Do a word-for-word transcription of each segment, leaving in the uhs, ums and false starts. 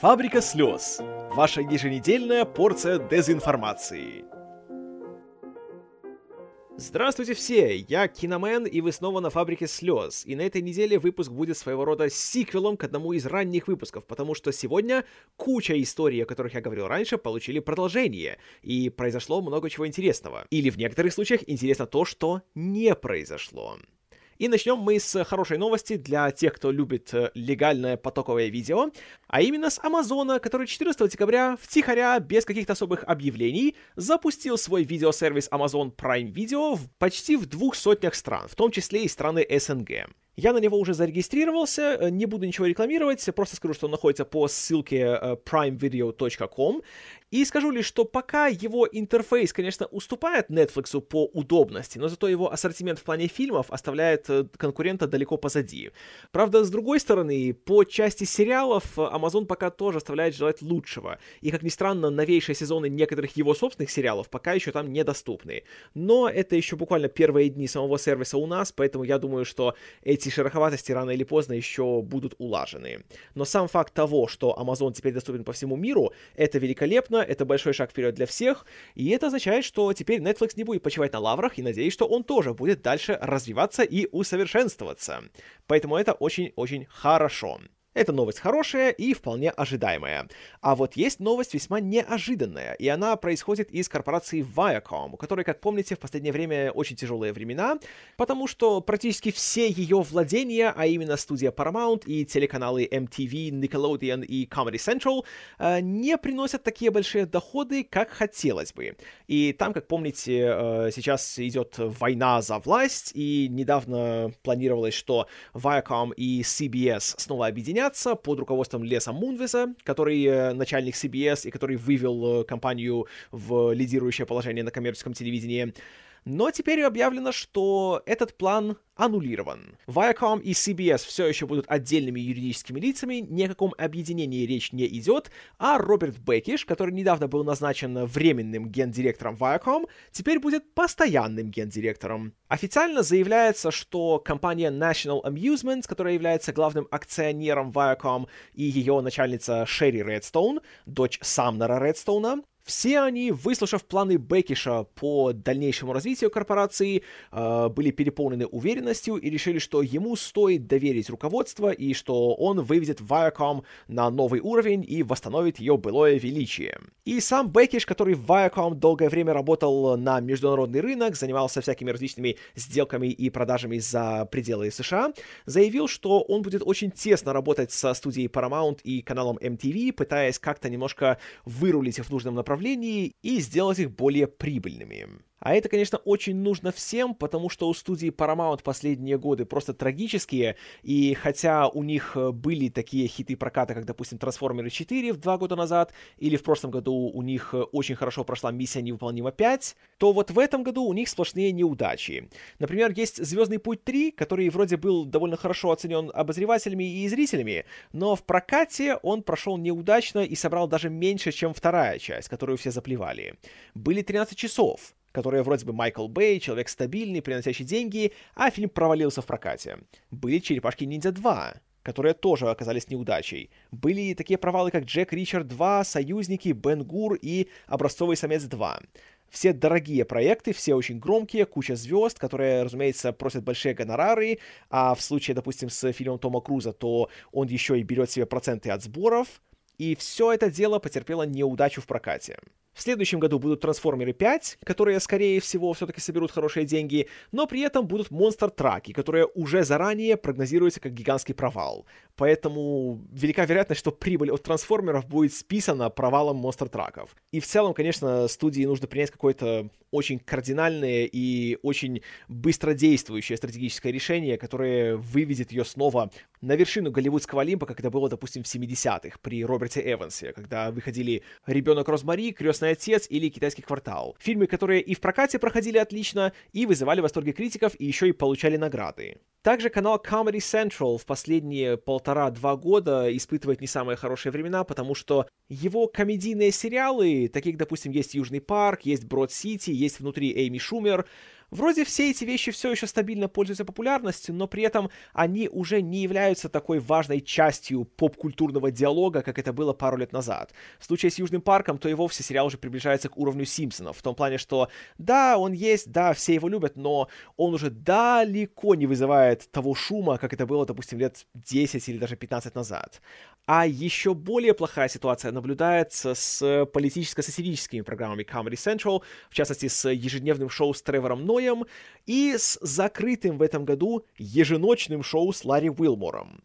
Фабрика слез. Ваша еженедельная порция дезинформации. Здравствуйте все, я Киномэн, и вы снова на Фабрике слез. И на этой неделе выпуск будет своего рода сиквелом к одному из ранних выпусков, потому что сегодня куча историй, о которых я говорил раньше, получили продолжение, и произошло много чего интересного. Или в некоторых случаях интересно то, что не произошло. И начнем мы с хорошей новости для тех, кто любит легальное потоковое видео, а именно с Амазона, который четырнадцатого декабря втихаря, без каких-то особых объявлений, запустил свой видеосервис Amazon Prime Video в почти в двух сотнях стран, в том числе и страны эс эн гэ. Я на него уже зарегистрировался, не буду ничего рекламировать, просто скажу, что он находится по ссылке прайм видео точка ком, и скажу лишь, что пока его интерфейс, конечно, уступает Нетфликсу по удобности, но зато его ассортимент в плане фильмов оставляет конкурента далеко позади. Правда, с другой стороны, по части сериалов Amazon пока тоже оставляет желать лучшего, и, как ни странно, новейшие сезоны некоторых его собственных сериалов пока еще там недоступны. Но это еще буквально первые дни самого сервиса у нас, поэтому я думаю, что эти шероховатости рано или поздно еще будут улажены. Но сам факт того, что Amazon теперь доступен по всему миру, это великолепно, это большой шаг вперед для всех, и это означает, что теперь Netflix не будет почивать на лаврах, и надеюсь, что он тоже будет дальше развиваться и усовершенствоваться. Поэтому это очень-очень хорошо. Эта новость хорошая и вполне ожидаемая. А вот есть новость весьма неожиданная, и она происходит из корпорации Viacom, у которой, как помните, в последнее время очень тяжелые времена, потому что практически все ее владения, а именно студия Paramount и телеканалы эм ти ви, Nickelodeon и Comedy Central, не приносят такие большие доходы, как хотелось бы. И там, как помните, сейчас идет война за власть, и недавно планировалось, что Viacom и си би эс снова объединятся под руководством Леса Мунвеса, который начальник си би эс и который вывел компанию в лидирующее положение на коммерческом телевидении. Но теперь объявлено, что этот план аннулирован. Viacom и си би эс все еще будут отдельными юридическими лицами, ни о каком объединении речь не идет, а Роберт Бакиш, который недавно был назначен временным гендиректором Viacom, теперь будет постоянным гендиректором. Официально заявляется, что компания National Amusement, которая является главным акционером Viacom, и ее начальница Шерри Редстоун, дочь Самнера Редстоуна, все они, выслушав планы Бакиша по дальнейшему развитию корпорации, были переполнены уверенностью и решили, что ему стоит доверить руководство и что он выведет Viacom на новый уровень и восстановит ее былое величие. И сам Бакиш, который в Viacom долгое время работал на международный рынок, занимался всякими различными сделками и продажами за пределы эс ша а, заявил, что он будет очень тесно работать со студией Paramount и каналом эм ти ви, пытаясь как-то немножко вырулить их в нужном направлении и сделать их более прибыльными. А это, конечно, очень нужно всем, потому что у студии Paramount последние годы просто трагические, и хотя у них были такие хиты проката, как, допустим, «Трансформеры четыре» два года назад, или в прошлом году у них очень хорошо прошла «Миссия невыполнима пять», то вот в этом году у них сплошные неудачи. Например, есть «Звездный путь три», который вроде был довольно хорошо оценен обозревателями и зрителями, но в прокате он прошел неудачно и собрал даже меньше, чем вторая часть, которую все заплевали. Были «тринадцать часов», которые вроде бы Майкл Бэй, человек стабильный, приносящий деньги, а фильм провалился в прокате. Были «Черепашки-ниндзя два», которые тоже оказались неудачей. Были такие провалы, как «Джек Ричер два», «Союзники», «Бен Гур» и «Образцовый самец два». Все дорогие проекты, все очень громкие, куча звезд, которые, разумеется, просят большие гонорары, а в случае, допустим, с фильмом Тома Круза, то он еще и берет себе проценты от сборов, и все это дело потерпело неудачу в прокате. В следующем году будут «Трансформеры пять», которые, скорее всего, все-таки соберут хорошие деньги, но при этом будут монстр-траки, которые уже заранее прогнозируются как гигантский провал. Поэтому велика вероятность, что прибыль от «Трансформеров» будет списана провалом монстр-траков. И в целом, конечно, студии нужно принять какое-то очень кардинальное и очень быстродействующее стратегическое решение, которое выведет ее снова на вершину голливудского олимпа, как это было, допустим, в семидесятых при Роберте Эвансе, когда выходили «Ребенок Розмари», «Крестный отец» или «Китайский квартал». Фильмы, которые и в прокате проходили отлично, и вызывали восторги критиков, и еще и получали награды. Также канал Comedy Central в последние полтора-два года испытывает не самые хорошие времена, потому что его комедийные сериалы, таких, допустим, есть «Южный парк», есть «Брод Сити», есть «Внутри Эми Шумер», Вроде все эти вещи все еще стабильно пользуются популярностью, но при этом они уже не являются такой важной частью поп-культурного диалога, как это было пару лет назад. В случае с Южным парком, то и вовсе сериал уже приближается к уровню Симпсонов, в том плане, что да, он есть, да, все его любят, но он уже далеко не вызывает того шума, как это было, допустим, лет десять или даже пятнадцать назад. А еще более плохая ситуация наблюдается с политическо-сатирическими программами Comedy Central, в частности, с ежедневным шоу с Тревором Ноем и с закрытым в этом году еженочным шоу с Ларри Уилмором.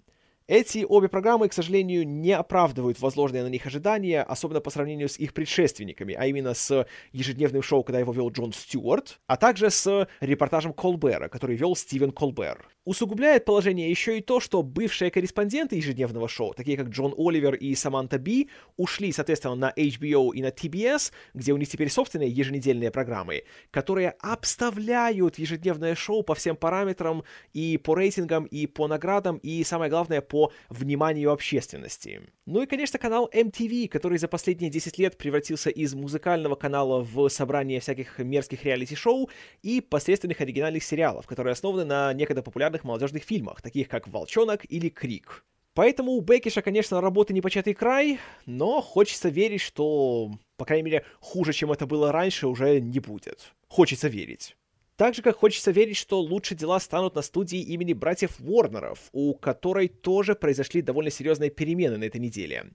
Эти обе программы, к сожалению, не оправдывают возложенные на них ожидания, особенно по сравнению с их предшественниками, а именно с ежедневным шоу, когда его вел Джон Стюарт, а также с репортажем Колбера, который вел Стивен Колбер. Усугубляет положение еще и то, что бывшие корреспонденты ежедневного шоу, такие как Джон Оливер и Саманта Би, ушли, соответственно, на эйч би о и на ти би эс, где у них теперь собственные еженедельные программы, которые обставляют ежедневное шоу по всем параметрам и по рейтингам, и по наградам, и, самое главное, по по вниманию общественности. Ну и, конечно, канал эм ти ви, который за последние десять лет превратился из музыкального канала в собрание всяких мерзких реалити-шоу и посредственных оригинальных сериалов, которые основаны на некогда популярных молодежных фильмах, таких как «Волчонок» или «Крик». Поэтому у Бакиша, конечно, работы непочатый край, но хочется верить, что, по крайней мере, хуже, чем это было раньше, уже не будет. Хочется верить. Так же, как хочется верить, что лучше дела станут на студии имени братьев Уорнеров, у которой тоже произошли довольно серьезные перемены на этой неделе.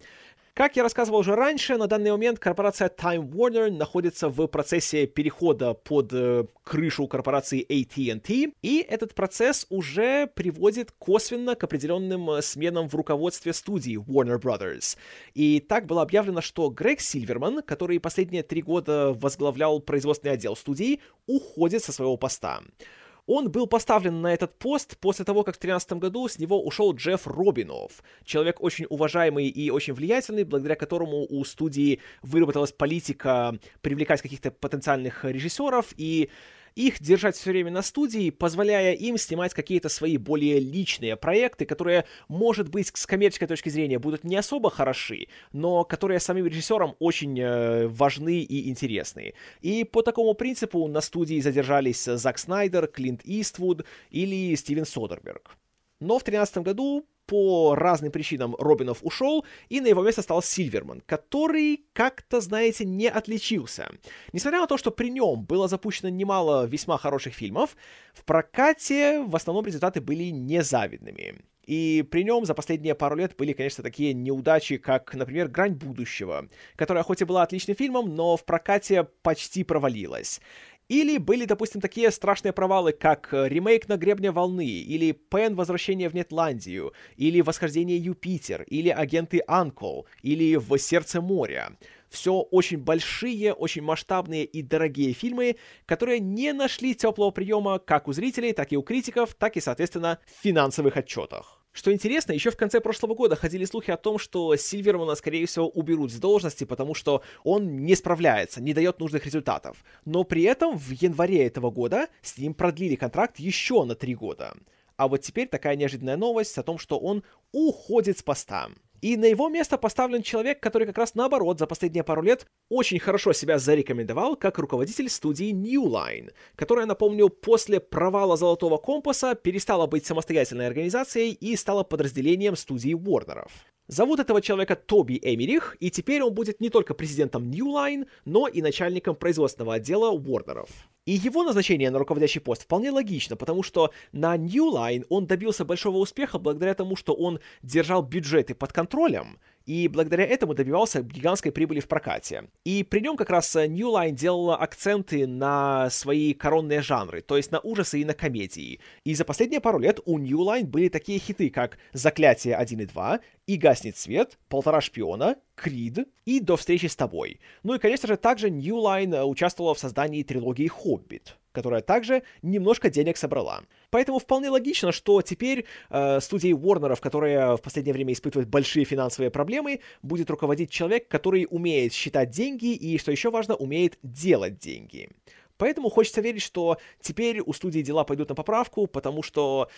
Как я рассказывал уже раньше, на данный момент корпорация Time Warner находится в процессе перехода под э, крышу корпорации эй ти энд ти, и этот процесс уже приводит косвенно к определенным сменам в руководстве студии Warner Brothers. И так было объявлено, что Грег Сильверман, который последние три года возглавлял производственный отдел студии, уходит со своего поста. Он был поставлен на этот пост после того, как в две тысячи тринадцатом году с него ушел Джефф Робинов, человек очень уважаемый и очень влиятельный, благодаря которому у студии выработалась политика привлекать каких-то потенциальных режиссеров и их держать все время на студии, позволяя им снимать какие-то свои более личные проекты, которые, может быть, с коммерческой точки зрения будут не особо хороши, но которые самим режиссерам очень важны и интересны. И по такому принципу на студии задержались Зак Снайдер, Клинт Иствуд или Стивен Содерберг. Но в две тысячи тринадцатом году по разным причинам Робинов ушел, и на его место стал Сильверман, который как-то, знаете, не отличился. Несмотря на то, что при нем было запущено немало весьма хороших фильмов, в прокате в основном результаты были незавидными. И при нем за последние пару лет были, конечно, такие неудачи, как, например, «Грань будущего», которая хоть и была отличным фильмом, но в прокате почти провалилась. Или были, допустим, такие страшные провалы, как ремейк «На гребне волны», или «Пен. Возвращение в Нетландию», или «Восхождение Юпитер», или «Агенты Анкл», или «В сердце моря». Все очень большие, очень масштабные и дорогие фильмы, которые не нашли теплого приема как у зрителей, так и у критиков, так и, соответственно, в финансовых отчетах. Что интересно, еще в конце прошлого года ходили слухи о том, что Сильвермана, скорее всего, уберут с должности, потому что он не справляется, не дает нужных результатов. Но при этом в январе этого года с ним продлили контракт еще на три года. А вот теперь такая неожиданная новость о том, что он уходит с поста. И на его место поставлен человек, который как раз наоборот за последние пару лет очень хорошо себя зарекомендовал как руководитель студии New Line, которая, напомню, после провала «Золотого компаса» перестала быть самостоятельной организацией и стала подразделением студии Уорнеров. Зовут этого человека Тоби Эмерих, и теперь он будет не только президентом New Line, но и начальником производственного отдела Уорнеров. И его назначение на руководящий пост вполне логично, потому что на New Line он добился большого успеха благодаря тому, что он держал бюджеты под контролем, и благодаря этому добивался гигантской прибыли в прокате. И при нем как раз New Line делала акценты на свои коронные жанры, то есть на ужасы и на комедии. И за последние пару лет у New Line были такие хиты, как «Заклятие один и два», «И гаснет свет», «Полтора шпиона», «Крид» и «До встречи с тобой». Ну и, конечно же, также New Line участвовала в создании трилогии «Хоббит», которая также немножко денег собрала. Поэтому вполне логично, что теперь э, студией Уорнеров, которая в последнее время испытывает большие финансовые проблемы, будет руководить человек, который умеет считать деньги и, что еще важно, умеет делать деньги. Поэтому хочется верить, что теперь у студии дела пойдут на поправку, потому что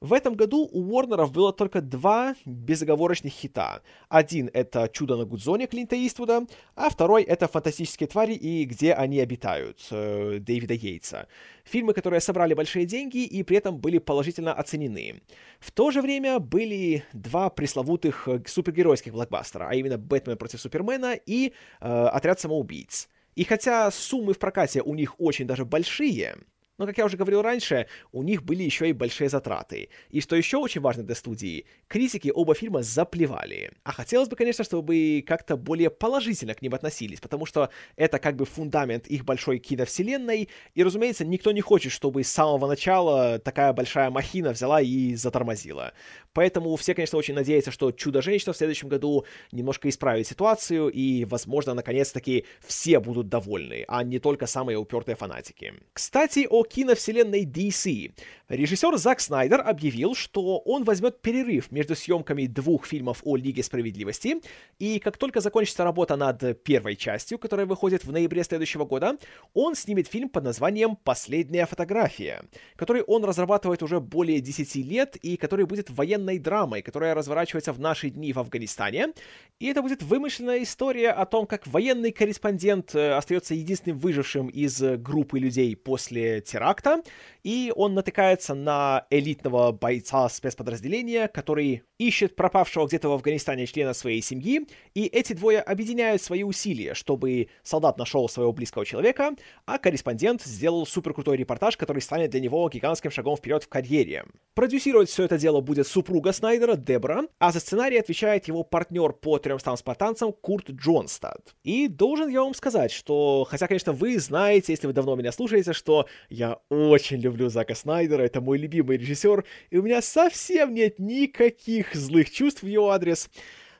В этом году у Уорнеров было только два безоговорочных хита. Один — это «Чудо на Гудзоне» Клинта Иствуда, а второй — это «Фантастические твари и где они обитают» Дэвида Йейтса. Фильмы, которые собрали большие деньги и при этом были положительно оценены. В то же время были два пресловутых супергеройских блокбастера, а именно «Бэтмен против Супермена» и э, «Отряд самоубийц». И хотя суммы в прокате у них очень даже большие, но, как я уже говорил раньше, у них были еще и большие затраты. И что еще очень важно для студии, критики оба фильма заплевали. А хотелось бы, конечно, чтобы как-то более положительно к ним относились, потому что это как бы фундамент их большой киновселенной, и, разумеется, никто не хочет, чтобы с самого начала такая большая махина взяла и затормозила. Поэтому все, конечно, очень надеются, что «Чудо-женщина» в следующем году немножко исправит ситуацию, и, возможно, наконец-таки все будут довольны, а не только самые упертые фанатики. Кстати, о киновселенной ди си. Режиссер Зак Снайдер объявил, что он возьмет перерыв между съемками двух фильмов о Лиге Справедливости, и как только закончится работа над первой частью, которая выходит в ноябре следующего года, он снимет фильм под названием «Последняя фотография», который он разрабатывает уже более десяти лет и который будет военной драмой, которая разворачивается в наши дни в Афганистане. И это будет вымышленная история о том, как военный корреспондент остается единственным выжившим из группы людей после теракта, теракта, и он натыкается на элитного бойца спецподразделения, который ищет пропавшего где-то в Афганистане члена своей семьи, и эти двое объединяют свои усилия, чтобы солдат нашел своего близкого человека, а корреспондент сделал суперкрутой репортаж, который станет для него гигантским шагом вперед в карьере. Продюсировать все это дело будет супруга Снайдера, Дебра, а за сценарий отвечает его партнер по трёмстам спартанцам Курт Джонстад. И должен я вам сказать, что, хотя, конечно, вы знаете, если вы давно меня слушаете, что я Я очень люблю Зака Снайдера, это мой любимый режиссер, и у меня совсем нет никаких злых чувств в его адрес.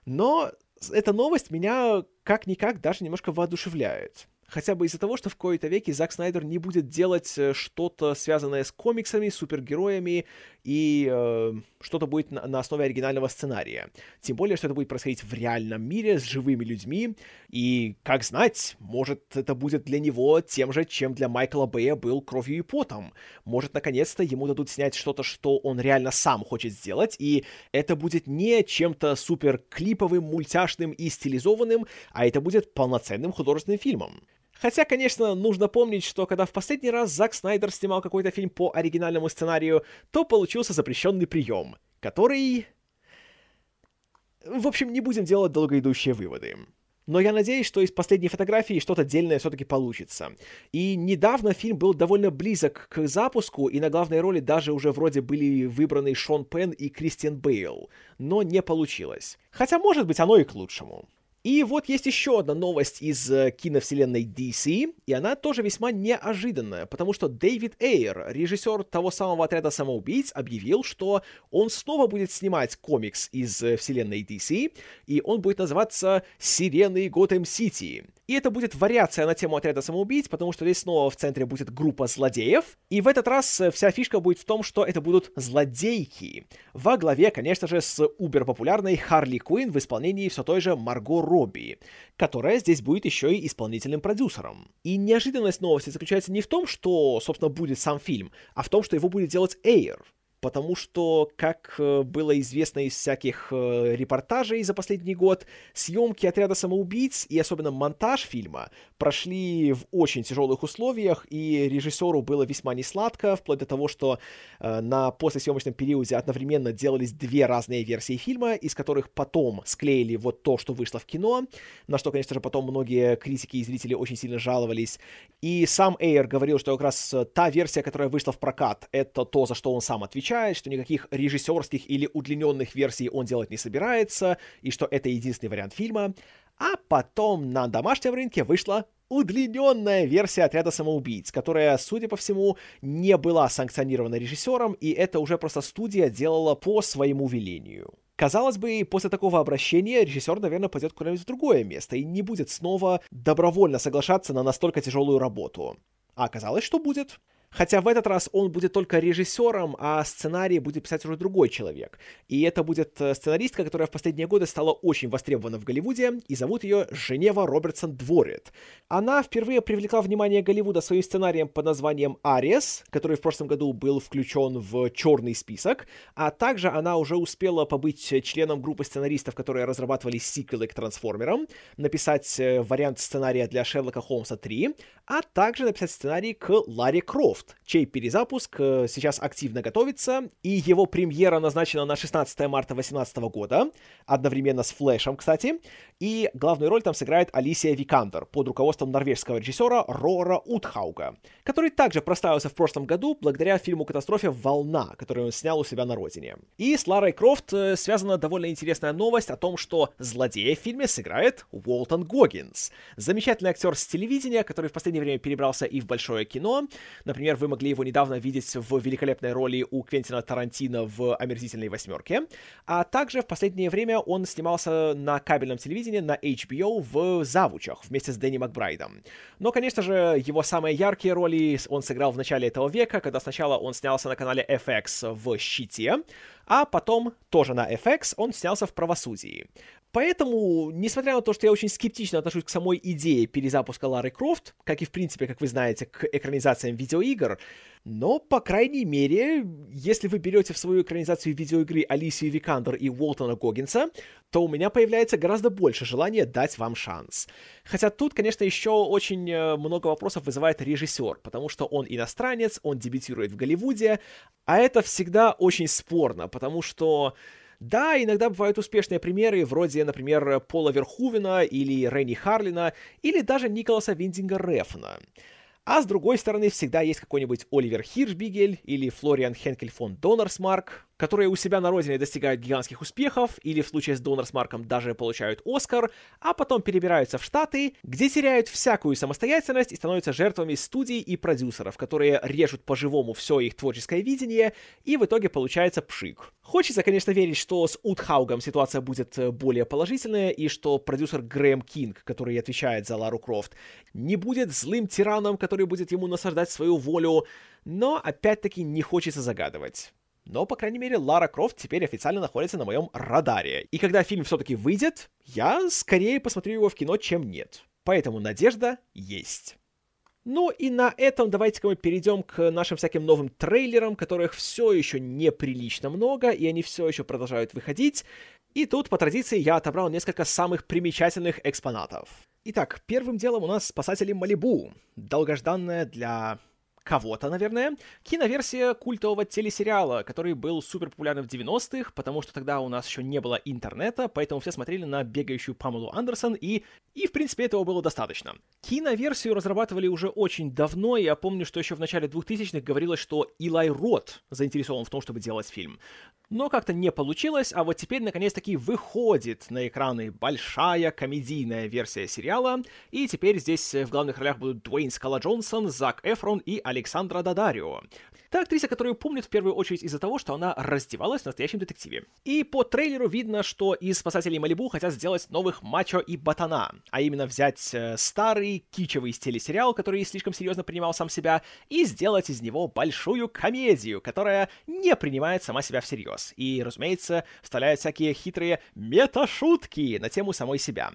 Но эта новость меня как-никак даже немножко воодушевляет. Хотя бы из-за того, что в кои-то веки Зак Снайдер не будет делать что-то, связанное с комиксами, супергероями и э, что-то будет на, на основе оригинального сценария. Тем более, что это будет происходить в реальном мире с живыми людьми. И, как знать, может, это будет для него тем же, чем для Майкла Бэя был «Кровью и потом». Может, наконец-то ему дадут снять что-то, что он реально сам хочет сделать, и это будет не чем-то суперклиповым, мультяшным и стилизованным, а это будет полноценным художественным фильмом. Хотя, конечно, нужно помнить, что когда в последний раз Зак Снайдер снимал какой-то фильм по оригинальному сценарию, то получился запрещенный прием, который... В общем, не будем делать долгоидущие выводы. Но я надеюсь, что из «Последней фотографии» что-то дельное все-таки получится. И недавно фильм был довольно близок к запуску, и на главной роли даже уже вроде были выбраны Шон Пенн и Кристиан Бейл, но не получилось. Хотя, может быть, оно и к лучшему. И вот есть еще одна новость из киновселенной ди си, и она тоже весьма неожиданная, потому что Дэвид Эйр, режиссер того самого «Отряда самоубийц», объявил, что он снова будет снимать комикс из вселенной ди си, и он будет называться «Сирены Готэм-Сити». И это будет вариация на тему «Отряда самоубийц», потому что здесь снова в центре будет группа злодеев. И в этот раз вся фишка будет в том, что это будут злодейки. Во главе, конечно же, с убер-популярной Харли Куинн в исполнении все той же Марго Робби, которая здесь будет еще и исполнительным продюсером. И неожиданность новости заключается не в том, что, собственно, будет сам фильм, а в том, что его будет делать Эйр. Потому что, как было известно из всяких репортажей за последний год, съемки «Отряда самоубийц» и особенно монтаж фильма прошли в очень тяжелых условиях, и режиссеру было весьма несладко, вплоть до того, что на послесъемочном периоде одновременно делались две разные версии фильма, из которых потом склеили вот то, что вышло в кино, на что, конечно же, потом многие критики и зрители очень сильно жаловались. И сам Эйр говорил, что как раз та версия, которая вышла в прокат, это то, за что он сам отвечал, что никаких режиссерских или удлиненных версий он делать не собирается, и что это единственный вариант фильма. А потом на домашнем рынке вышла удлиненная версия «Отряда самоубийц», которая, судя по всему, не была санкционирована режиссером, и это уже просто студия делала по своему велению. Казалось бы, после такого обращения режиссер, наверное, пойдет куда-нибудь в другое место и не будет снова добровольно соглашаться на настолько тяжелую работу. А оказалось, что будет. Хотя в этот раз он будет только режиссером, а сценарий будет писать уже другой человек. И это будет сценаристка, которая в последние годы стала очень востребована в Голливуде, и зовут ее Женева Робертсон Дворит. Она впервые привлекла внимание Голливуда своим сценарием под названием «Арес», который в прошлом году был включен в черный список, а также она уже успела побыть членом группы сценаристов, которые разрабатывали сиквелы к «Трансформерам», написать вариант сценария для «Шерлока Холмса три», а также написать сценарий к «Ларри Крофт», чей перезапуск сейчас активно готовится, и его премьера назначена на шестнадцатое марта две тысячи восемнадцатого года, одновременно с «Флэшем», кстати, и главную роль там сыграет Алисия Викандер под руководством норвежского режиссера Рора Утхауга, который также прославился в прошлом году благодаря фильму-катастрофе «Волна», который он снял у себя на родине. И с Ларой Крофт связана довольно интересная новость о том, что злодея в фильме сыграет Уолтон Гоггинс, замечательный актер с телевидения, который в последнее время перебрался и в большое кино, например, вы могли его недавно видеть в великолепной роли у Квентина Тарантино в «Омерзительной восьмерке», а также в последнее время он снимался на кабельном телевидении, на эйч би о в «Завучах» вместе с Дэнни Макбрайдом. Но, конечно же, его самые яркие роли он сыграл в начале этого века, когда сначала он снялся на канале эф икс в «Щите», а потом тоже на эф икс он снялся в «Правосудии». Поэтому, несмотря на то, что я очень скептично отношусь к самой идее перезапуска Лары Крофт, как и, в принципе, как вы знаете, к экранизациям видеоигр, но, по крайней мере, если вы берете в свою экранизацию видеоигры Алисию Викандер и Уолтона Гоггинса, то у меня появляется гораздо больше желания дать вам шанс. Хотя тут, конечно, еще очень много вопросов вызывает режиссер, потому что он иностранец, он дебютирует в Голливуде, а это всегда очень спорно, потому что... Да, иногда бывают успешные примеры, вроде, например, Пола Верхувена или Ренни Харлина, или даже Николаса Виндинга Рефна. А с другой стороны, всегда есть какой-нибудь Оливер Хиршбигель или Флориан Хенкель фон Доннерсмарк, которые у себя на родине достигают гигантских успехов, или в случае с Доннерсмарком даже получают «Оскар», а потом перебираются в Штаты, где теряют всякую самостоятельность и становятся жертвами студий и продюсеров, которые режут по-живому все их творческое видение, и в итоге получается пшик. Хочется, конечно, верить, что с Утхаугом ситуация будет более положительная, и что продюсер Грэм Кинг, который отвечает за Лару Крофт, не будет злым тираном, который будет ему насаждать свою волю, но опять-таки не хочется загадывать. Но, по крайней мере, Лара Крофт теперь официально находится на моем радаре. И когда фильм все-таки выйдет, я скорее посмотрю его в кино, чем нет. Поэтому надежда есть. Ну и на этом давайте-ка мы перейдем к нашим всяким новым трейлерам, которых все еще неприлично много, и они все еще продолжают выходить. И тут, по традиции, я отобрал несколько самых примечательных экспонатов. Итак, первым делом у нас «Спасатели Малибу». Долгожданная для... кого-то, наверное, киноверсия культового телесериала, который был супер популярным в девяностых, потому что тогда у нас еще не было интернета, поэтому все смотрели на бегающую Памелу Андерсон, и, и в принципе, этого было достаточно. Киноверсию разрабатывали уже очень давно, и я помню, что еще в начале двухтысячных говорилось, что Илай Рот заинтересован в том, чтобы делать фильм. Но как-то не получилось, а вот теперь, наконец-таки, выходит на экраны большая комедийная версия сериала, и теперь здесь в главных ролях будут Дуэйн Скала Джонсон, Зак Эфрон и Александра Daddario. Та актриса, которую помнят в первую очередь из-за того, что она раздевалась в «Настоящем детективе». И по трейлеру видно, что из «Спасателей Малибу» хотят сделать новых мачо и ботана, а именно взять старый кичевый телесериал, который слишком серьезно принимал сам себя, и сделать из него большую комедию, которая не принимает сама себя всерьез. И, разумеется, вставляют всякие хитрые мета-шутки на тему самой себя.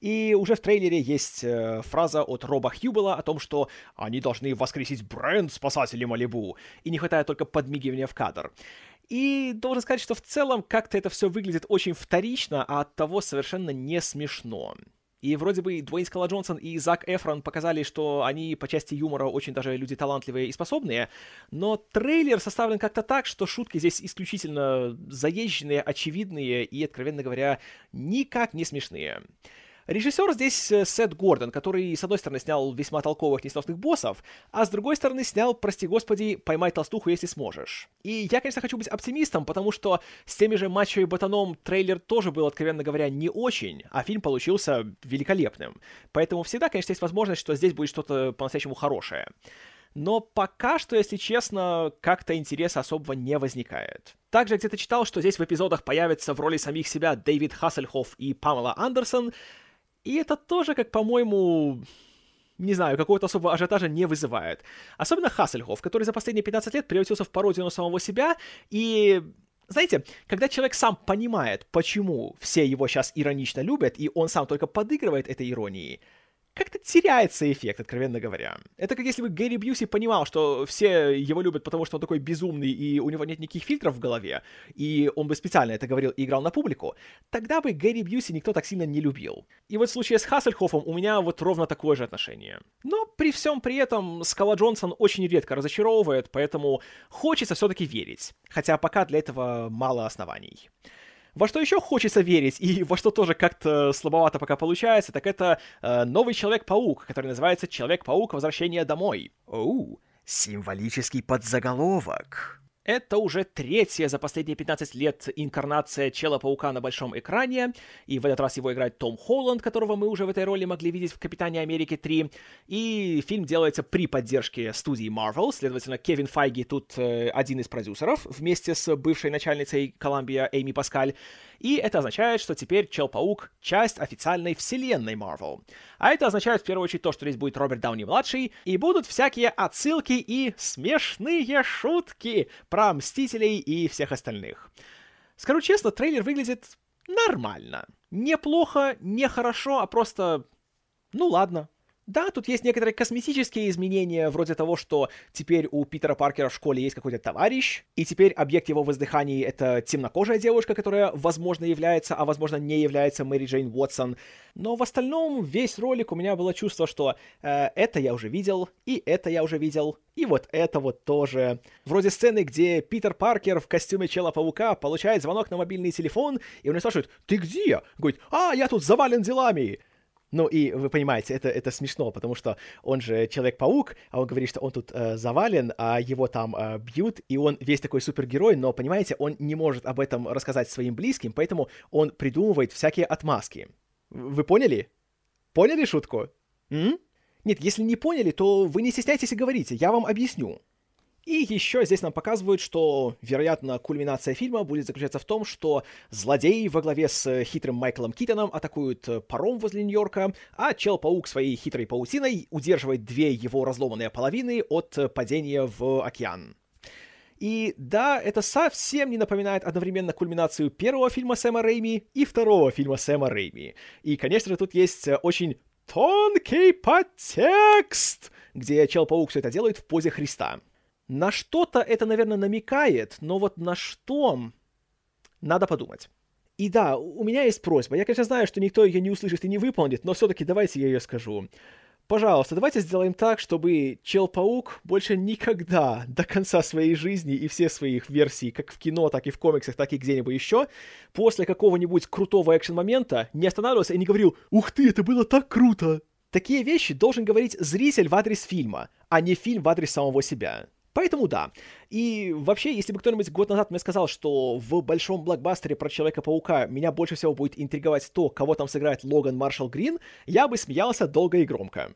И уже в трейлере есть э, фраза от Роба Хьюбела о том, что «они должны воскресить бренд спасателей Малибу», и не хватает только подмигивания в кадр. И должен сказать, что в целом как-то это все выглядит очень вторично, а оттого совершенно не смешно. И вроде бы Дуэйн Скала Джонсон и Зак Эфрон показали, что они по части юмора очень даже люди талантливые и способные, но трейлер составлен как-то так, что шутки здесь исключительно заезженные, очевидные и, откровенно говоря, никак не смешные. Режиссер здесь Сет Гордон, который, с одной стороны, снял весьма толковых несносных боссов, а с другой стороны, снял, прости господи, «Поймай толстуху, если сможешь». И я, конечно, хочу быть оптимистом, потому что с теми же «Мачо и Ботаном» трейлер тоже был, откровенно говоря, не очень, а фильм получился великолепным. Поэтому всегда, конечно, есть возможность, что здесь будет что-то по-настоящему хорошее. Но пока что, если честно, как-то интереса особого не возникает. Также где-то читал, что здесь в эпизодах появятся в роли самих себя Дэвид Хассельхофф и Памела Андерсон, и это тоже, как, по-моему, не знаю, какого-то особого ажиотажа не вызывает. Особенно Хассельхофф, который за последние пятнадцать лет превратился в пародию на самого себя, и... Знаете, когда человек сам понимает, почему все его сейчас иронично любят, и он сам только подыгрывает этой иронии, как-то теряется эффект, откровенно говоря. Это как если бы Гэри Бьюси понимал, что все его любят, потому что он такой безумный, и у него нет никаких фильтров в голове, и он бы специально это говорил и играл на публику, тогда бы Гэри Бьюси никто так сильно не любил. И вот в случае с Хассельхоффом у меня вот ровно такое же отношение. Но при всем при этом Скала Джонсон очень редко разочаровывает, поэтому хочется все-таки верить, хотя пока для этого мало оснований. Во что еще хочется верить, и во что тоже как-то слабовато пока получается, так это э, новый Человек-паук, который называется «Человек-паук. Возвращение домой». Оу, символический подзаголовок. Это уже третья за последние пятнадцать лет инкарнация Чела-паука на большом экране, и в этот раз его играет Том Холланд, которого мы уже в этой роли могли видеть в «Капитане Америки три», и фильм делается при поддержке студии Marvel, следовательно, Кевин Файги тут э, один из продюсеров, вместе с бывшей начальницей Columbia Эми Паскаль, и это означает, что теперь Чел-паук — часть официальной вселенной Marvel. А это означает в первую очередь то, что здесь будет Роберт Дауни-младший, и будут всякие отсылки и смешные шутки про Мстителей и всех остальных. Скажу честно, трейлер выглядит нормально. Неплохо, не хорошо, а просто... Ну ладно. Да, тут есть некоторые косметические изменения, вроде того, что теперь у Питера Паркера в школе есть какой-то товарищ, и теперь объект его воздыханий — это темнокожая девушка, которая, возможно, является, а, возможно, не является Мэри Джейн Уотсон. Но в остальном весь ролик у меня было чувство, что э, это я уже видел, и это я уже видел, и вот это вот тоже. Вроде сцены, где Питер Паркер в костюме Чела-паука получает звонок на мобильный телефон, и он спрашивает: «Ты где?» Говорит: «А, я тут завален делами». Ну и вы понимаете, это, это смешно, потому что он же Человек-паук, а он говорит, что он тут э, завален, а его там э, бьют, и он весь такой супергерой, но, понимаете, он не может об этом рассказать своим близким, поэтому он придумывает всякие отмазки. Вы поняли? Поняли шутку? М? Нет, если не поняли, то вы не стесняйтесь и говорите, я вам объясню. И еще здесь нам показывают, что, вероятно, кульминация фильма будет заключаться в том, что злодеи во главе с хитрым Майклом Китоном атакуют паром возле Нью-Йорка, а Чел-паук своей хитрой паутиной удерживает две его разломанные половины от падения в океан. И да, это совсем не напоминает одновременно кульминацию первого фильма Сэма Рэйми и второго фильма Сэма Рэйми. И, конечно же, тут есть очень тонкий подтекст, где Чел-паук все это делает в позе Христа. На что-то это, наверное, намекает, но вот на что надо подумать. И да, у меня есть просьба. Я, конечно, знаю, что никто ее не услышит и не выполнит, но все-таки давайте я ее скажу. Пожалуйста, давайте сделаем так, чтобы Чел-паук больше никогда до конца своей жизни и всех своих версий, как в кино, так и в комиксах, так и где-нибудь еще, после какого-нибудь крутого экшен-момента не останавливался и не говорил: «Ух ты, это было так круто!» Такие вещи должен говорить зритель в адрес фильма, а не фильм в адрес самого себя. Поэтому да. И вообще, если бы кто-нибудь год назад мне сказал, что в большом блокбастере про Человека-паука меня больше всего будет интриговать то, кого там сыграет Логан Маршалл Грин, я бы смеялся долго и громко.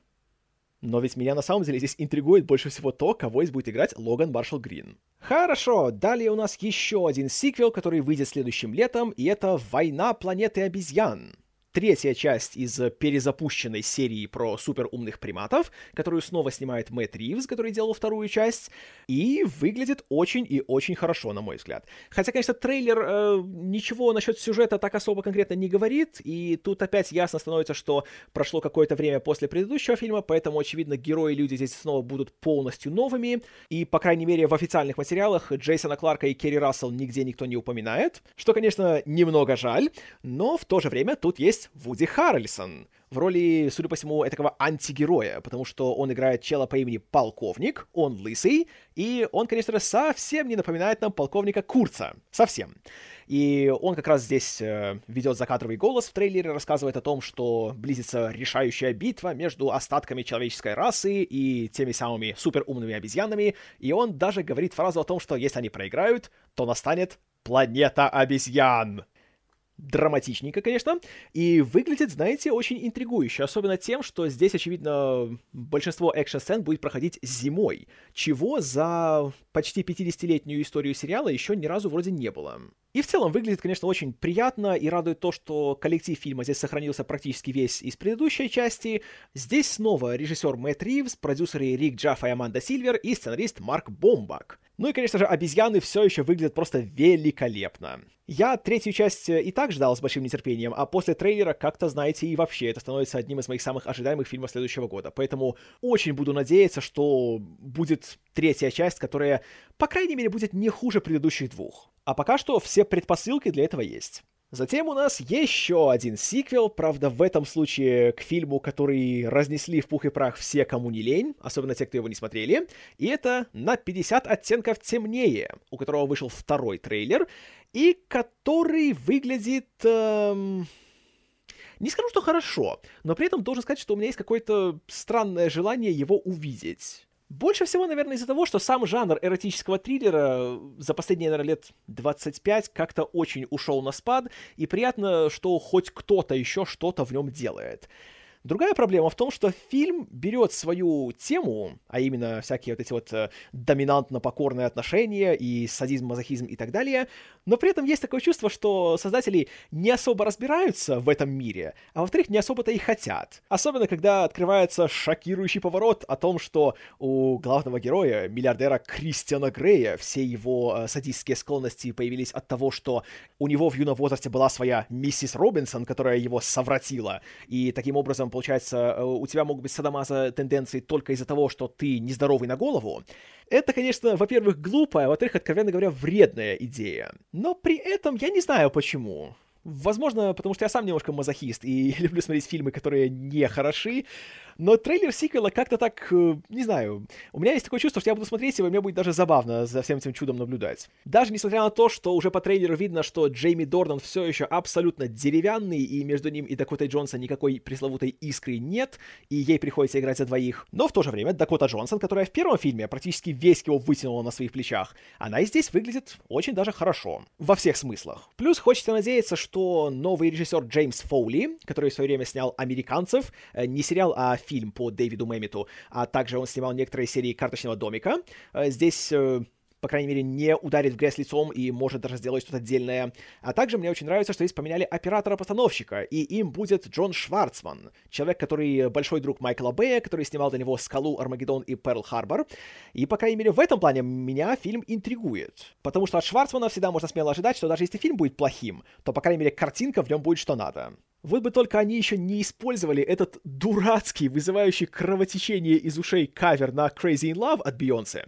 Но ведь меня на самом деле здесь интригует больше всего то, кого здесь будет играть Логан Маршалл Грин. Хорошо, далее у нас еще один сиквел, который выйдет следующим летом, и это «Война планеты обезьян». Третья часть из перезапущенной серии про суперумных приматов, которую снова снимает Мэтт Ривз, который делал вторую часть, и выглядит очень и очень хорошо, на мой взгляд. Хотя, конечно, трейлер э, ничего насчет сюжета так особо конкретно не говорит, и тут опять ясно становится, что прошло какое-то время после предыдущего фильма, поэтому, очевидно, герои и люди здесь снова будут полностью новыми, и, по крайней мере, в официальных материалах Джейсона Кларка и Керри Рассел нигде никто не упоминает, что, конечно, немного жаль, но в то же время тут есть Вуди Харрельсон в роли, судя по всему, этакого антигероя, потому что он играет чела по имени Полковник, он лысый, и он, конечно же, совсем не напоминает нам полковника Курца. Совсем. И он как раз здесь ведет закадровый голос в трейлере, рассказывает о том, что близится решающая битва между остатками человеческой расы и теми самыми суперумными обезьянами, и он даже говорит фразу о том, что если они проиграют, то настанет планета обезьян. драматичненько, конечно, и выглядит, знаете, очень интригующе, особенно тем, что здесь, очевидно, большинство экшн-сцен будет проходить зимой, чего за почти пятидесятилетнюю историю сериала еще ни разу вроде не было. И в целом выглядит, конечно, очень приятно и радует то, что коллектив фильма здесь сохранился практически весь из предыдущей части. Здесь снова режиссер Мэтт Ривз, продюсеры Рик Джаффа и Аманда Сильвер и сценарист Марк Бомбак. Ну и, конечно же, обезьяны все еще выглядят просто великолепно. Я третью часть и так ждал с большим нетерпением, а после трейлера как-то, знаете, и вообще это становится одним из моих самых ожидаемых фильмов следующего года. Поэтому очень буду надеяться, что будет третья часть, которая, по крайней мере, будет не хуже предыдущих двух. А пока что все предпосылки для этого есть. Затем у нас еще один сиквел, правда, в этом случае к фильму, который разнесли в пух и прах все, кому не лень, особенно те, кто его не смотрели, и это «На пятьдесят оттенков темнее», у которого вышел второй трейлер, и который выглядит... Эм... Не скажу, что хорошо, но при этом должен сказать, что у меня есть какое-то странное желание его увидеть. Больше всего, наверное, из-за того, что сам жанр эротического триллера за последние, наверное, лет двадцать пять как-то очень ушел на спад, и приятно, что хоть кто-то еще что-то в нем делает. Другая проблема в том, что фильм берет свою тему, а именно всякие вот эти вот доминантно-покорные отношения и садизм, мазохизм и так далее, но при этом есть такое чувство, что создатели не особо разбираются в этом мире, а во-вторых, не особо-то и хотят. Особенно, когда открывается шокирующий поворот о том, что у главного героя, миллиардера Кристиана Грея, все его садистские склонности появились от того, что у него в юном возрасте была своя миссис Робинсон, которая его совратила, и таким образом получается, у тебя могут быть садомаза тенденции только из-за того, что ты нездоровый на голову. Это, конечно, во-первых, глупая, а во-вторых, откровенно говоря, вредная идея. Но при этом я не знаю почему. Возможно, потому что я сам немножко мазохист и люблю смотреть фильмы, которые не хороши. Но трейлер сиквела как-то так, не знаю, у меня есть такое чувство, что я буду смотреть, и мне будет даже забавно за всем этим чудом наблюдать. Даже несмотря на то, что уже по трейлеру видно, что Джейми Дорнан все еще абсолютно деревянный, и между ним и Дакотой Джонсон никакой пресловутой искры нет, и ей приходится играть за двоих. Но в то же время Дакота Джонсон, которая в первом фильме практически весь его вытянула на своих плечах, она и здесь выглядит очень даже хорошо. Во всех смыслах. Плюс хочется надеяться, что новый режиссер Джеймс Фоули, который в свое время снял «Американцев», не сериал, а фильм, фильм по Дэвиду Мэммету, а также он снимал некоторые серии «Карточного домика». Здесь, по крайней мере, не ударит в грязь лицом и может даже сделать что-то отдельное. А также мне очень нравится, что здесь поменяли оператора-постановщика, и им будет Джон Шварцман, человек, который большой друг Майкла Бэя, который снимал до него «Скалу», «Армагеддон» и «Перл-Харбор». И, по крайней мере, в этом плане меня фильм интригует. Потому что от Шварцмана всегда можно смело ожидать, что даже если фильм будет плохим, то, по крайней мере, картинка в нем будет что надо. Вот бы только они еще не использовали этот дурацкий, вызывающий кровотечение из ушей кавер на «Crazy in Love» от Бейонсе.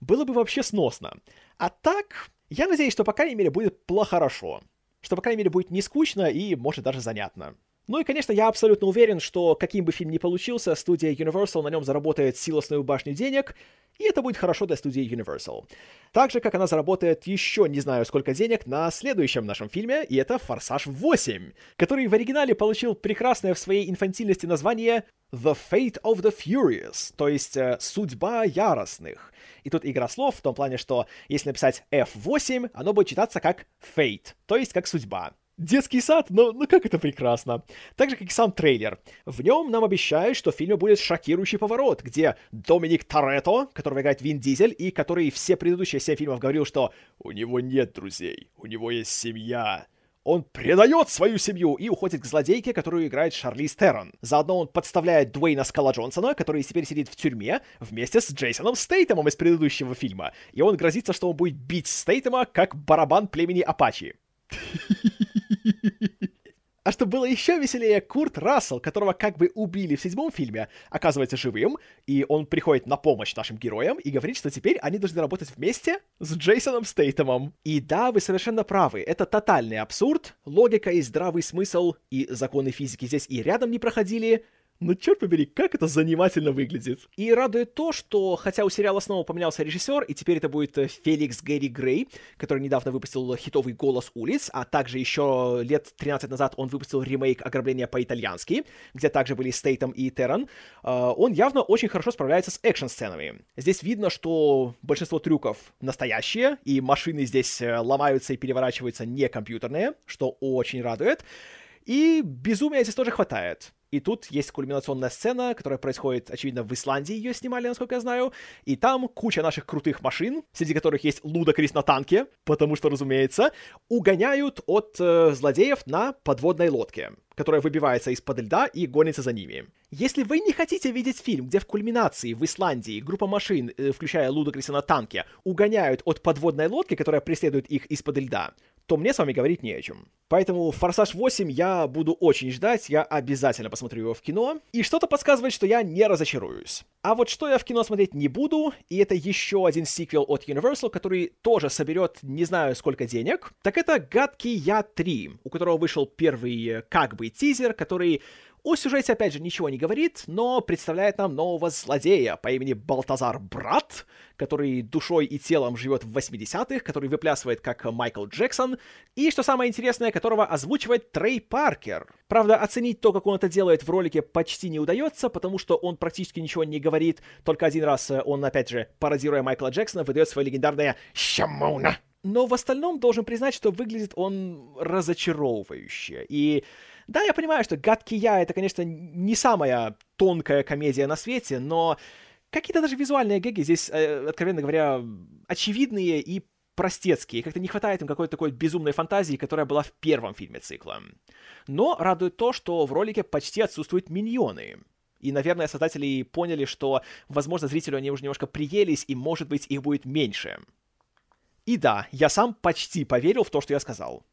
Было бы вообще сносно. А так, я надеюсь, что, по крайней мере, будет плохо-хорошо. Что, по крайней мере, будет не скучно и, может, даже занятно. Ну и, конечно, я абсолютно уверен, что каким бы фильм ни получился, студия Universal на нем заработает силосную башню денег, и это будет хорошо для студии Universal. Так же, как она заработает еще не знаю сколько денег на следующем нашем фильме, и это «Форсаж восемь», который в оригинале получил прекрасное в своей инфантильности название «The Fate of the Furious», то есть «Судьба яростных». И тут игра слов в том плане, что если написать эф восемь, оно будет читаться как «Fate», то есть как «Судьба». Детский сад, но, ну как это прекрасно. Так же, как и сам трейлер. В нем нам обещают, что в фильме будет шокирующий поворот, где Доминик Торетто, которого играет Вин Дизель, и который все предыдущие семь фильмов говорил, что «у него нет друзей, у него есть семья». Он предает свою семью и уходит к злодейке, которую играет Шарлиз Терон. Заодно он подставляет Дуэйна Скала Джонсона, который теперь сидит в тюрьме, вместе с Джейсоном Стейтемом из предыдущего фильма. И он грозится, что он будет бить Стейтема, как барабан племени Апачи. А что было еще веселее, Курт Рассел, которого как бы убили в седьмом фильме, оказывается живым, и он приходит на помощь нашим героям и говорит, что теперь они должны работать вместе с Джейсоном Стейтемом. И да, вы совершенно правы, это тотальный абсурд, логика и здравый смысл, и законы физики здесь и рядом не проходили, Но черт побери, как это занимательно выглядит. И радует то, что хотя у сериала снова поменялся режиссер, и теперь это будет Феликс Гэри Грей, который недавно выпустил хитовый «Голос улиц», а также еще лет тринадцать назад он выпустил ремейк «Ограбление по-итальянски», где также были Стейтем и Террен. Он явно очень хорошо справляется с экшн-сценами. Здесь видно, что большинство трюков настоящие, и машины здесь ломаются и переворачиваются не компьютерные, что очень радует. И безумия здесь тоже хватает. И тут есть кульминационная сцена, которая происходит, очевидно, в Исландии ее снимали, насколько я знаю. И там куча наших крутых машин, среди которых есть Лудакрис на танке, потому что, разумеется, угоняют от э, злодеев на подводной лодке, которая выбивается из-под льда и гонится за ними. Если вы не хотите видеть фильм, где в кульминации в Исландии группа машин, э, включая Лудакриса на танке, угоняют от подводной лодки, которая преследует их из-под льда, то мне с вами говорить не о чем. Поэтому «Форсаж восемь» я буду очень ждать, я обязательно посмотрю его в кино. И что-то подсказывает, что я не разочаруюсь. А вот что я в кино смотреть не буду, и это еще один сиквел от Universal, который тоже соберет не знаю сколько денег, так это «Гадкий я три», у которого вышел первый как бы тизер, который о сюжете опять же ничего не говорит, но представляет нам нового злодея по имени Балтазар Брат, который душой и телом живет в восьмидесятых, который выплясывает как Майкл Джексон, и, что самое интересное, которого озвучивает Трей Паркер. Правда, оценить то, как он это делает в ролике, почти не удается, потому что он практически ничего не говорит, только один раз он, опять же, пародируя Майкла Джексона, выдает свое легендарное «Шамона». Но в остальном должен признать, что выглядит он разочаровывающе. И да, я понимаю, что «Гадкий я» — это, конечно, не самая тонкая комедия на свете, но какие-то даже визуальные гэги здесь, откровенно говоря, очевидные и простецкие. Как-то не хватает им какой-то такой безумной фантазии, которая была в первом фильме цикла. Но радует то, что в ролике почти отсутствуют миньоны. И, наверное, создатели поняли, что, возможно, зрителю они уже немножко приелись, и, может быть, их будет меньше. И да, я сам почти поверил в то, что я сказал.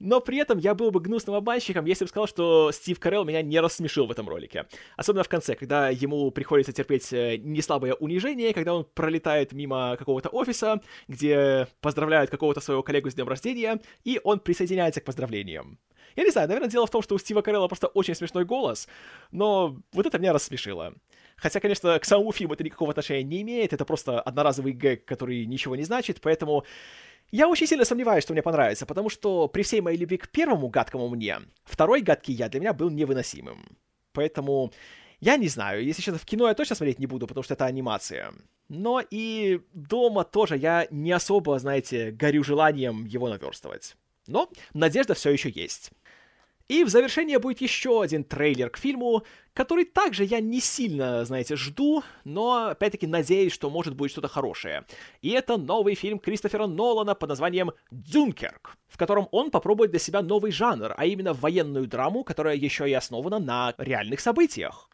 Но при этом я был бы гнусным обманщиком, если бы сказал, что Стив Карелл меня не рассмешил в этом ролике. Особенно в конце, когда ему приходится терпеть неслабое унижение, когда он пролетает мимо какого-то офиса, где поздравляют какого-то своего коллегу с днем рождения, и он присоединяется к поздравлениям. Я не знаю, наверное, дело в том, что у Стива Карелла просто очень смешной голос, но вот это меня рассмешило. Хотя, конечно, к самому фильму это никакого отношения не имеет, это просто одноразовый гэг, который ничего не значит, поэтому я очень сильно сомневаюсь, что мне понравится, потому что при всей моей любви к первому гадкому мне, второй гадкий я для меня был невыносимым. Поэтому я не знаю, если честно, в кино я точно смотреть не буду, потому что это анимация. Но и дома тоже я не особо, знаете, горю желанием его наверстывать. Но надежда все еще есть. И в завершение будет еще один трейлер к фильму, который также я не сильно, знаете, жду, но опять-таки надеюсь, что может будет что-то хорошее. И это новый фильм Кристофера Нолана под названием «Дюнкерк», в котором он попробует для себя новый жанр, а именно военную драму, которая еще и основана на реальных событиях.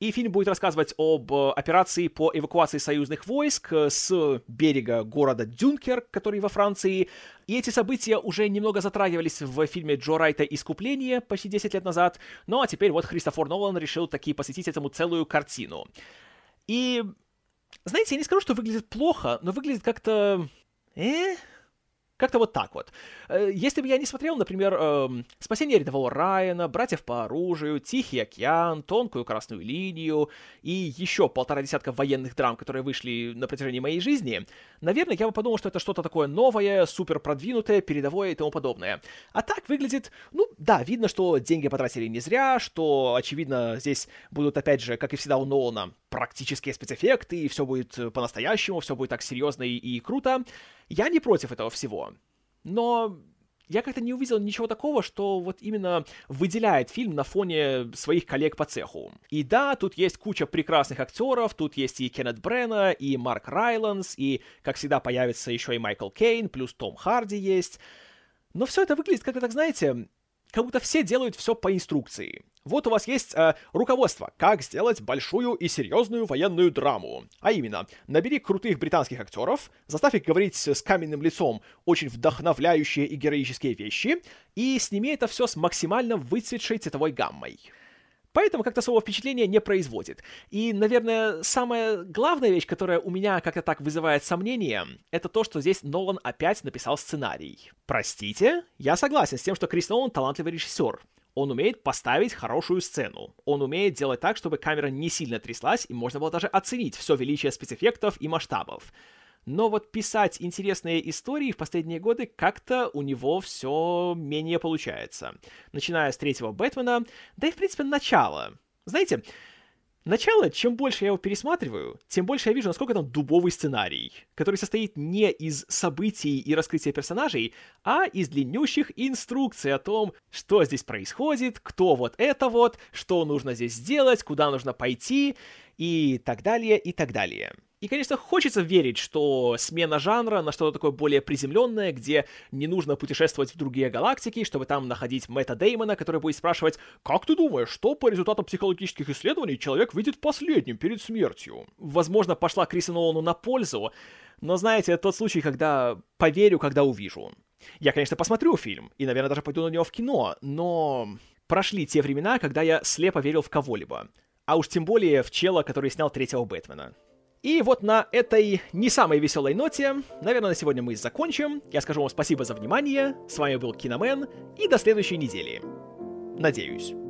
И фильм будет рассказывать об операции по эвакуации союзных войск с берега города Дюнкерк, который во Франции. И эти события уже немного затрагивались в фильме Джо Райта «Искупление» почти десять лет назад. Ну а теперь вот Кристофер Нолан решил таки посвятить этому целую картину. И, знаете, я не скажу, что выглядит плохо, но выглядит как-то... Э? Как-то вот так вот. Если бы я не смотрел, например, «Спасение рядового Райана», «Братьев по оружию», «Тихий океан», «Тонкую красную линию» и еще полтора десятка военных драм, которые вышли на протяжении моей жизни, наверное, я бы подумал, что это что-то такое новое, супер продвинутое, передовое и тому подобное. А так выглядит, ну да, видно, что деньги потратили не зря, что, очевидно, здесь будут, опять же, как и всегда у Нолана, практические спецэффекты, и все будет по-настоящему, все будет так серьезно и, и круто. Я не против этого всего, но я как-то не увидел ничего такого, что вот именно выделяет фильм на фоне своих коллег по цеху. И да, тут есть куча прекрасных актеров, тут есть и Кеннет Брена, и Марк Райланс, и, как всегда, появится еще и Майкл Кейн, плюс Том Харди есть. Но все это выглядит как-то так, знаете, как будто все делают все по инструкции. Вот у вас есть э, руководство, как сделать большую и серьезную военную драму. А именно, набери крутых британских актеров, заставь их говорить с каменным лицом очень вдохновляющие и героические вещи, и сними это все с максимально выцветшей цветовой гаммой. Поэтому как-то особого впечатления не производит. И, наверное, самая главная вещь, которая у меня как-то так вызывает сомнения, это то, что здесь Нолан опять написал сценарий. Простите, я согласен с тем, что Крис Нолан талантливый режиссер. Он умеет поставить хорошую сцену. Он умеет делать так, чтобы камера не сильно тряслась, и можно было даже оценить все величие спецэффектов и масштабов. Но вот писать интересные истории в последние годы как-то у него все менее получается. Начиная с третьего «Бэтмена», да и, в принципе, начало. Знаете, начало, чем больше я его пересматриваю, тем больше я вижу, насколько там дубовый сценарий, который состоит не из событий и раскрытия персонажей, а из длиннющих инструкций о том, что здесь происходит, кто вот это вот, что нужно здесь сделать, куда нужно пойти и так далее, и так далее. И, конечно, хочется верить, что смена жанра на что-то такое более приземленное, где не нужно путешествовать в другие галактики, чтобы там находить Мэтта Деймона, который будет спрашивать, как ты думаешь, что по результатам психологических исследований человек видит последним перед смертью? Возможно, пошла Крису Нолану на пользу, но, знаете, это тот случай, когда поверю, когда увижу. Я, конечно, посмотрю фильм, и, наверное, даже пойду на него в кино, но прошли те времена, когда я слепо верил в кого-либо. А уж тем более в чела, который снял третьего «Бэтмена». И вот на этой не самой веселой ноте, наверное, на сегодня мы закончим. Я скажу вам спасибо за внимание. С вами был Киномэн, и до следующей недели. Надеюсь.